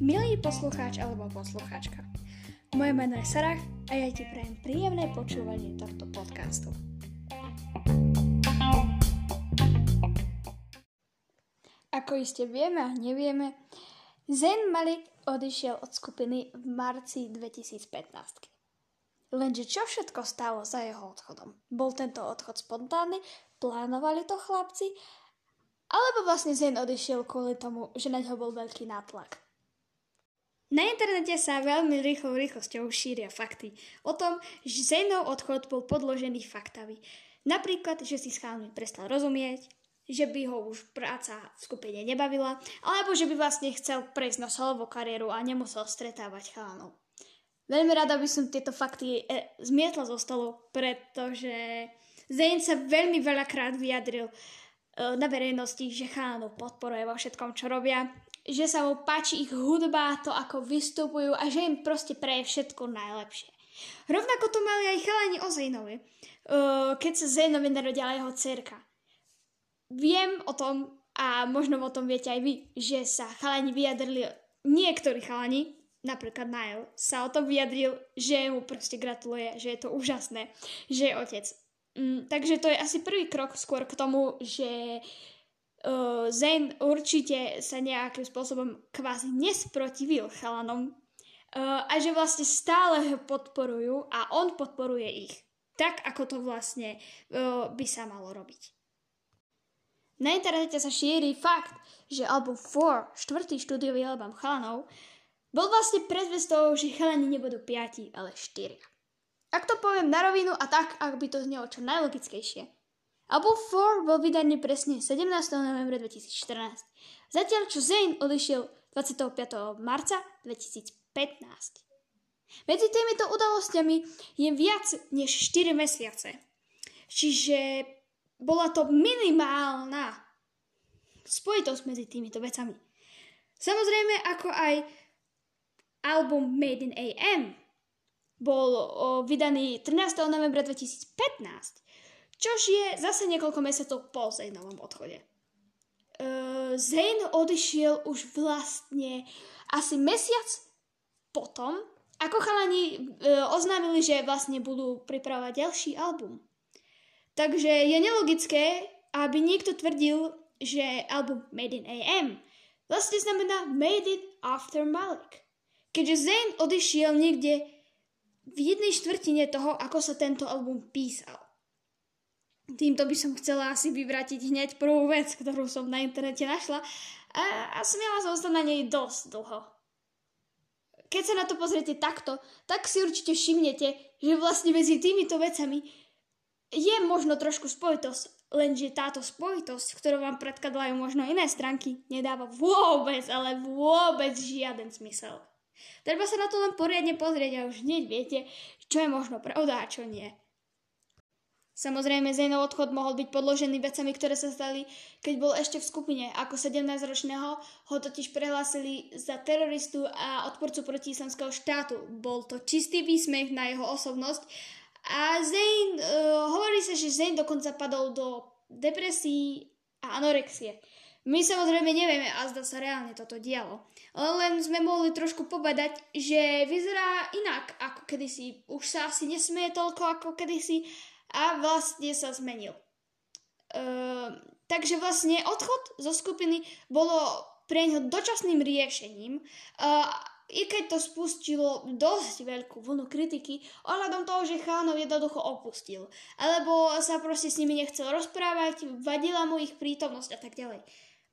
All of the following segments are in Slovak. Milý poslucháč alebo poslucháčka, moje meno je Sarah a ja ti prajem príjemné počúvanie tohto podcastu. Ako iste vieme a nevieme, Zayn Malik odišiel od skupiny v marci 2015. Lenže čo všetko stálo za jeho odchodom? Bol tento odchod spontánny? Plánovali to chlapci? Alebo vlastne Zayn odišiel kvôli tomu, že naň ho bol veľký nátlak? Na internete sa veľmi rýchlosťou šíria fakty o tom, že Zaynov odchod bol podložený faktami. Napríklad, že si s chalmi prestal rozumieť, že by ho už práca v skupine nebavila, alebo že by vlastne chcel prejsť na solovú kariéru a nemusel stretávať chalanov. Veľmi rada by som tieto fakty zmietla zo stolu, pretože Zayn sa veľmi veľakrát vyjadril na verejnosti, že chalanov podporuje vo všetkom, čo robia, že sa mu páči ich hudba, to ako vystupujú a že im proste preje všetko najlepšie. Rovnako to mali aj chalani o Zaynovi, keď sa Zaynovi narodila jeho dcerka. Viem o tom, a možno o tom viete aj vy, že sa chalani vyjadrili, niektorí chalani, napríklad Niall, sa o tom vyjadril, že mu proste gratuluje, že je to úžasné, že je otec. Takže to je asi prvý krok skôr k tomu, že Zayn určite sa nejakým spôsobom kvázi nesprotivil chalanom a že vlastne stále ho podporujú a on podporuje ich. Tak, ako to vlastne by sa malo robiť. Na internete sa šíri fakt, že album 4, štvrtý štúdiový album chalanov, bol vlastne predzvestou, že chalani nebudú 5, ale 4. Ak to poviem na rovinu a tak, ak by to znelo čo najlogickejšie, album 4 bol vydaný presne 17. novembra 2014, zatiaľ čo Zayn odišiel 25. marca 2015. Medzi týmito udalosťami je viac než 4 mesiace, čiže bola to minimálna spojitosť medzi týmito vecami. Samozrejme, ako aj album Made in AM bol vydaný 13. novembra 2015, čož je zase niekoľko mesiacov po Zaynovom odchode. Zayn odišiel už vlastne asi mesiac potom, ako chalani oznámili, že vlastne budú pripravovať ďalší album. Takže je nelogické, aby niekto tvrdil, že album Made in AM vlastne znamená Made it after Malik. Keďže Zayn odišiel niekde v 1/4 toho, ako sa tento album písal. Týmto by som chcela asi vyvrátiť hneď prvú vec, ktorú som na internete našla a smiala som sa na nej dosť dlho. Keď sa na to pozriete takto, tak si určite všimnete, že vlastne medzi týmito vecami je možno trošku spojitosť, lenže táto spojitosť, ktorú vám predkladajú možno iné stránky, nedáva vôbec, ale vôbec žiaden zmysel. Treba sa na to len poriadne pozrieť a už hneď viete, čo je možno pravda a čo nie. Samozrejme, Zaynov odchod mohol byť podložený vecami, ktoré sa stali, keď bol ešte v skupine. Ako 17-ročného ho totiž prehlásili za teroristu a odporcu proti islamského štátu. Bol to čistý výsmech na jeho osobnosť. A Zayn, hovorí sa, že Zayn dokonca padol do depresií a anorexie. My samozrejme nevieme a zdá sa reálne toto dialo. Len sme mohli trošku pobadať, že vyzerá inak ako kedysi. Už sa asi nesmie toľko ako kedysi. A vlastne sa zmenil. Takže vlastne odchod zo skupiny bolo pre ňo dočasným riešením, i keď to spustilo dosť veľkú vlnu kritiky ohľadom toho, že chalanov jednoducho opustil, alebo sa proste s nimi nechcel rozprávať, vadila mu ich prítomnosť a tak ďalej.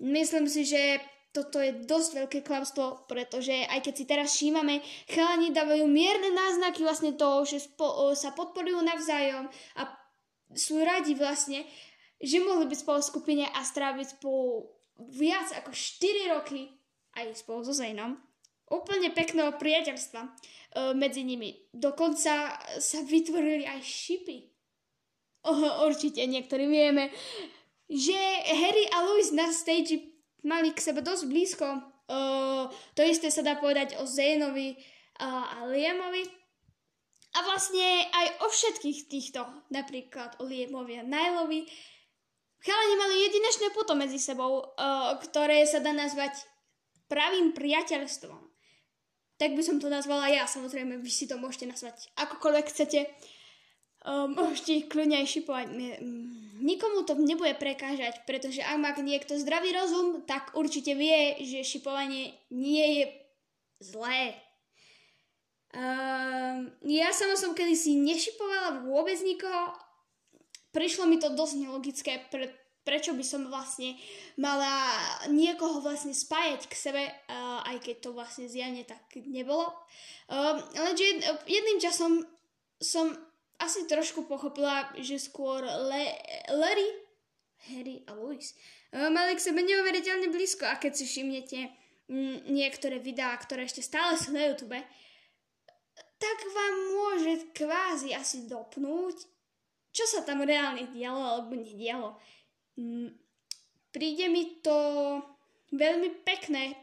Myslím si, že toto je dosť veľké klamstvo, pretože aj keď si teraz všímame, chalani dávajú mierne náznaky vlastne toho, že sa podporujú navzájom a sú radi vlastne, že mohli byť spolu v skupine a stráviť spolu viac ako 4 roky aj spolu so Zaynom. Úplne pekného priateľstva medzi nimi. Dokonca sa vytvorili aj šipy. Určite niektorí vieme, že Harry a Louis na stage mali k sebe dosť blízko. To isté sa dá povedať o Zaynovi a Liamovi. A vlastne aj o všetkých týchto, napríklad o Liamovi a Niallovi. Chalani mali jedinečné puto medzi sebou, ktoré sa dá nazvať pravým priateľstvom. Tak by som to nazvala ja. Samozrejme, vy si to môžete nazvať akokoľvek chcete. Môžete ich kľudne aj šipovať. Nikomu to nebude prekážať, pretože ak má niekto zdravý rozum, tak určite vie, že šipovanie nie je zlé. Ja sama som kedysi nešipovala vôbec nikoho. Prišlo mi to dosť nelogické, prečo by som vlastne mala niekoho vlastne spájať k sebe, aj keď to vlastne zjavne tak nebolo. Lenže jedným časom som asi trošku pochopila, že skôr Harry a Louis mali k sebe neuveriteľne blízko. A keď si všimnete niektoré videá, ktoré ešte stále sú na YouTube, tak vám môže kvázi asi dopnúť, čo sa tam reálne dialo alebo nedialo. Príde mi to veľmi pekné,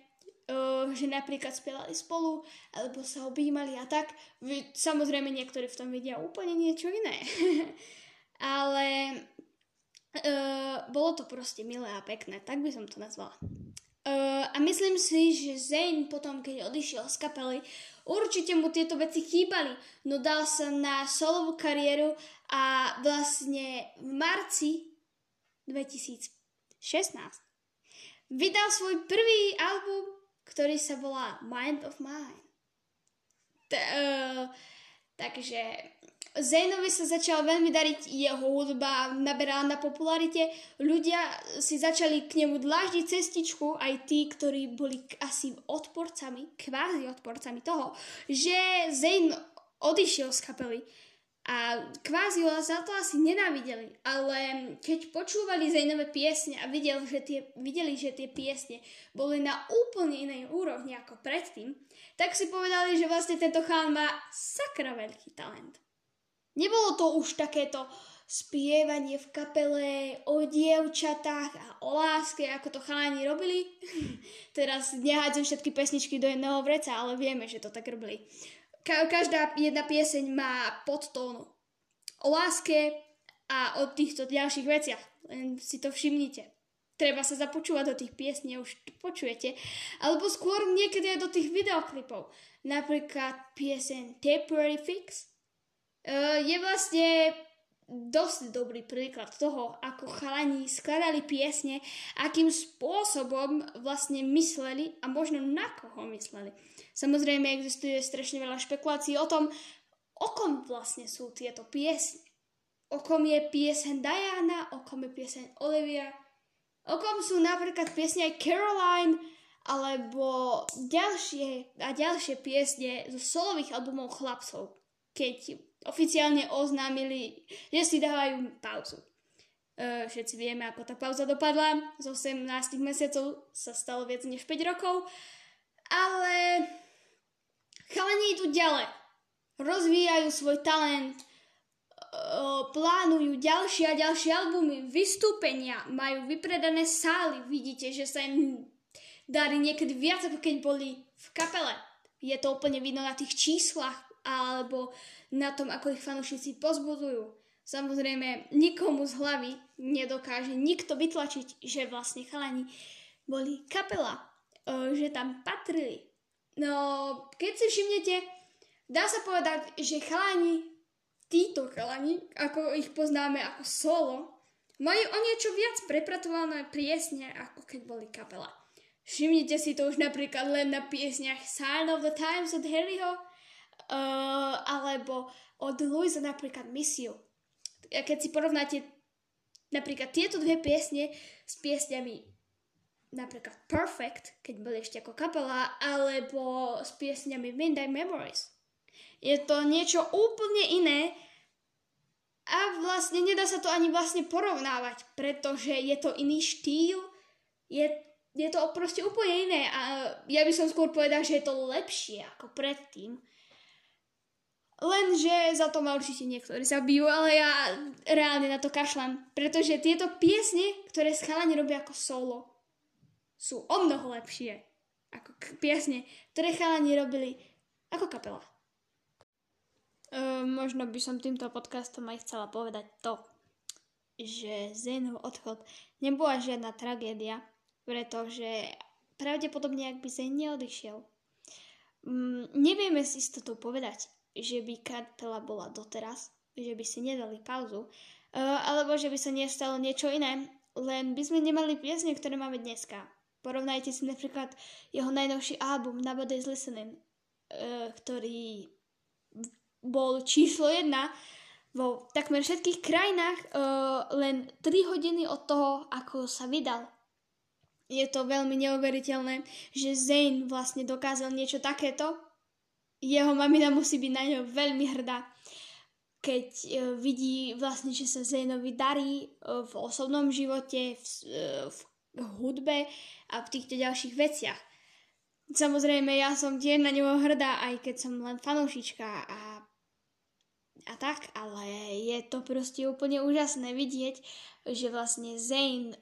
že napríklad spievali spolu, alebo sa objímali a tak. Samozrejme, niektorí v tom vidia úplne niečo iné. Ale bolo to proste milé a pekné, tak by som to nazvala. A myslím si, že Zayn potom, keď odišiel z kapely, určite mu tieto veci chýbali, no dal sa na solovú kariéru a vlastne v marci 2016 vydal svoj prvý album, ktorý sa volá Mind of Mine. Takže Zaynovi sa začala veľmi dariť jeho hudba, naberala na popularite, ľudia si začali k nemu dláždiť cestičku, aj tí, ktorí boli asi odporcami, kvázi odporcami toho, že Zayn odišiel z kapely. A kvázi ho za to asi nenávideli, ale keď počúvali Zaynove piesne a videli, že tie piesne boli na úplne inej úrovni ako predtým, tak si povedali, že vlastne tento chalan má sakra veľký talent. Nebolo to už takéto spievanie v kapele o dievčatách a o láske, ako to chalani robili. Teraz nehádzem všetky pesničky do jedného vreca, ale vieme, že to tak robili. Každá jedna pieseň má podtónu o láske a o týchto ďalších veciach. Len si to všimnite. Treba sa započúvať do tých piesní, už počujete. Alebo skôr niekedy aj do tých videoklipov. Napríklad pieseň Temporary Fix je vlastne dosť dobrý príklad toho, ako chalani skladali piesne, akým spôsobom vlastne mysleli a možno na koho mysleli. Samozrejme, existuje strašne veľa špekulácií o tom, o kom vlastne sú tieto piesne. O kom je pieseň Diana, o kom je pieseň Olivia, o kom sú napríklad piesne aj Caroline, alebo ďalšie piesne zo solových albumov chlapcov, keď oficiálne oznámili, že si dávajú pauzu. Všetci vieme, ako tá pauza dopadla. Z 18 mesiacov sa stalo viac než 5 rokov. Ale chalani idú ďalej, rozvíjajú svoj talent, plánujú ďalšie a ďalšie albumy, vystúpenia, majú vypredané sály, vidíte, že sa im darí niekedy viac, ako keď boli v kapele. Je to úplne vidno na tých číslach, alebo na tom, ako ich fanúšici pozbudzujú. Samozrejme, nikomu z hlavy nedokáže nikto vytlačiť, že vlastne chalani boli kapela, že tam patrili. No, keď si všimnete, dá sa povedať, že títo chalani, ako ich poznáme ako solo, majú o niečo viac prepratované piesne, ako keď boli kapela. Všimnite si to už napríklad len na piesniach Sign of the Times od Harryho, alebo od Louisa napríklad Miss You. Keď si porovnáte napríklad tieto dve piesne s piesňami napríklad Perfect, keď boli ešte ako kapela, alebo s piesňami Midnight Memories. Je to niečo úplne iné a vlastne nedá sa to ani vlastne porovnávať, pretože je to iný štýl, je to proste úplne iné a ja by som skôr povedal, že je to lepšie ako predtým. Lenže za to ma určite niektorí zabijú, ale ja reálne na to kašlem, pretože tieto piesne, ktoré s chalani robia ako solo, sú o mnoho lepšie ako piesne, ktoré chalani robili ako kapela. Možno by som týmto podcastom aj chcela povedať to, že Zaynov odchod nebola žiadna tragédia, pretože pravdepodobne, ak by Zayn neodišiel, nevieme si s istotou povedať, že by kapela bola doteraz, že by si nedali pauzu, alebo že by sa nestalo niečo iné, len by sme nemali piesne, ktoré máme dneska. Porovnajte si napríklad jeho najnovší album Na Body is Listening, ktorý bol číslo 1 vo takmer všetkých krajinách, len 3 hodiny od toho, ako sa vydal. Je to veľmi neuveriteľné, že Zayn vlastne dokázal niečo takéto. Jeho mamina musí byť na ňo veľmi hrdá, keď vidí vlastne, že sa Zaynovi darí v osobnom živote, v hudbe a v týchto ďalších veciach. Samozrejme, ja som tiež na ňoho hrdá, aj keď som len fanúšička a tak, ale je to proste úplne úžasné vidieť, že vlastne Zayn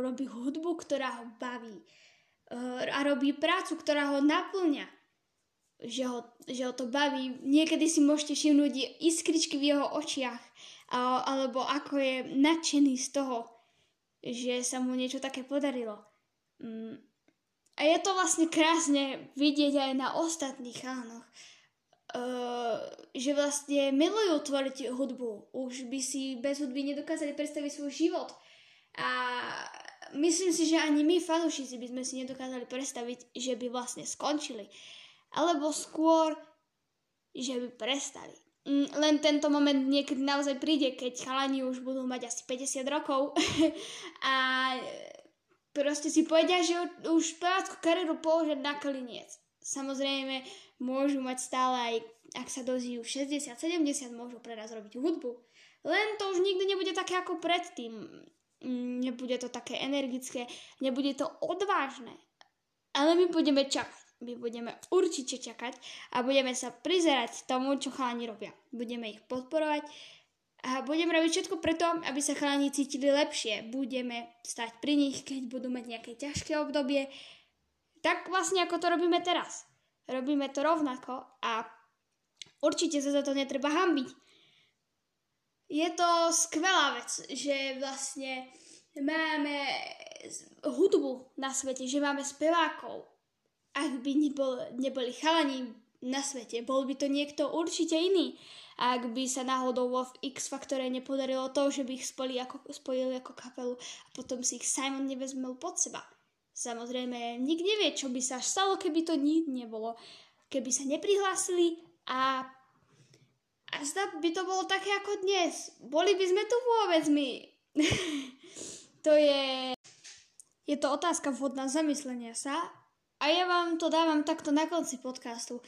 robí hudbu, ktorá ho baví a robí prácu, ktorá ho naplňa. Že ho to baví. Niekedy si môžete všimnúť iskričky v jeho očiach alebo ako je nadšený z toho, že sa mu niečo také podarilo. A je to vlastne krásne vidieť aj na ostatných chánoch, že vlastne milujú tvoriť hudbu. Už by si bez hudby nedokázali predstaviť svoj život. A myslím si, že ani my, fanúšici, by sme si nedokázali predstaviť, že by vlastne skončili. Alebo skôr, že by prestali. Len tento moment niekedy naozaj príde, keď chalani už budú mať asi 50 rokov a proste si povedia, že už spevácku kariéru položia na kliniec. Samozrejme, môžu mať stále aj, ak sa dozývajú 60-70, môžu pre nás robiť hudbu. Len to už nikdy nebude také ako predtým. Nebude to také energické, nebude to odvážne. Ale my budeme čakať. My budeme určite čakať a budeme sa prizerať tomu, čo chalani robia. Budeme ich podporovať a budeme robiť všetko preto, aby sa chalani cítili lepšie. Budeme stať pri nich, keď budú mať nejaké ťažké obdobie. Tak vlastne ako to robíme teraz. Robíme to rovnako a určite sa za to netreba hanbiť. Je to skvelá vec, že vlastne máme hudbu na svete, že máme spevákov. Ak by neboli chalani na svete, bol by to niekto určite iný. Ak by sa náhodou vo X-Factore nepodarilo to, že by ich spojili ako kapelu a potom si ich Simon nevezmel pod seba. Samozrejme, nikto nevie, čo by sa stalo, keby to nikdy nebolo. Keby sa neprihlásili a zda by to bolo také ako dnes. Boli by sme tu vôbec my. Je to otázka vhodná zamyslenia sa. A ja vám to dávam takto na konci podcastu,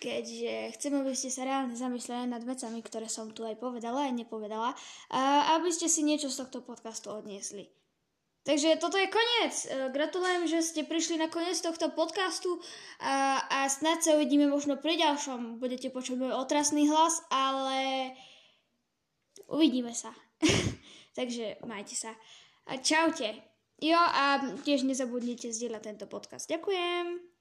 keďže chcem, aby ste sa reálne zamysleli nad vecami, ktoré som tu aj povedala aj nepovedala, a aby ste si niečo z tohto podcastu odniesli. Takže toto je koniec. Gratulujem, že ste prišli na koniec tohto podcastu a snad sa uvidíme možno pri ďalšom. Budete počuť môj otrasný hlas, ale uvidíme sa. Takže majte sa a čaute. Jo, a tiež nezabudnite zdieľať tento podcast. Ďakujem.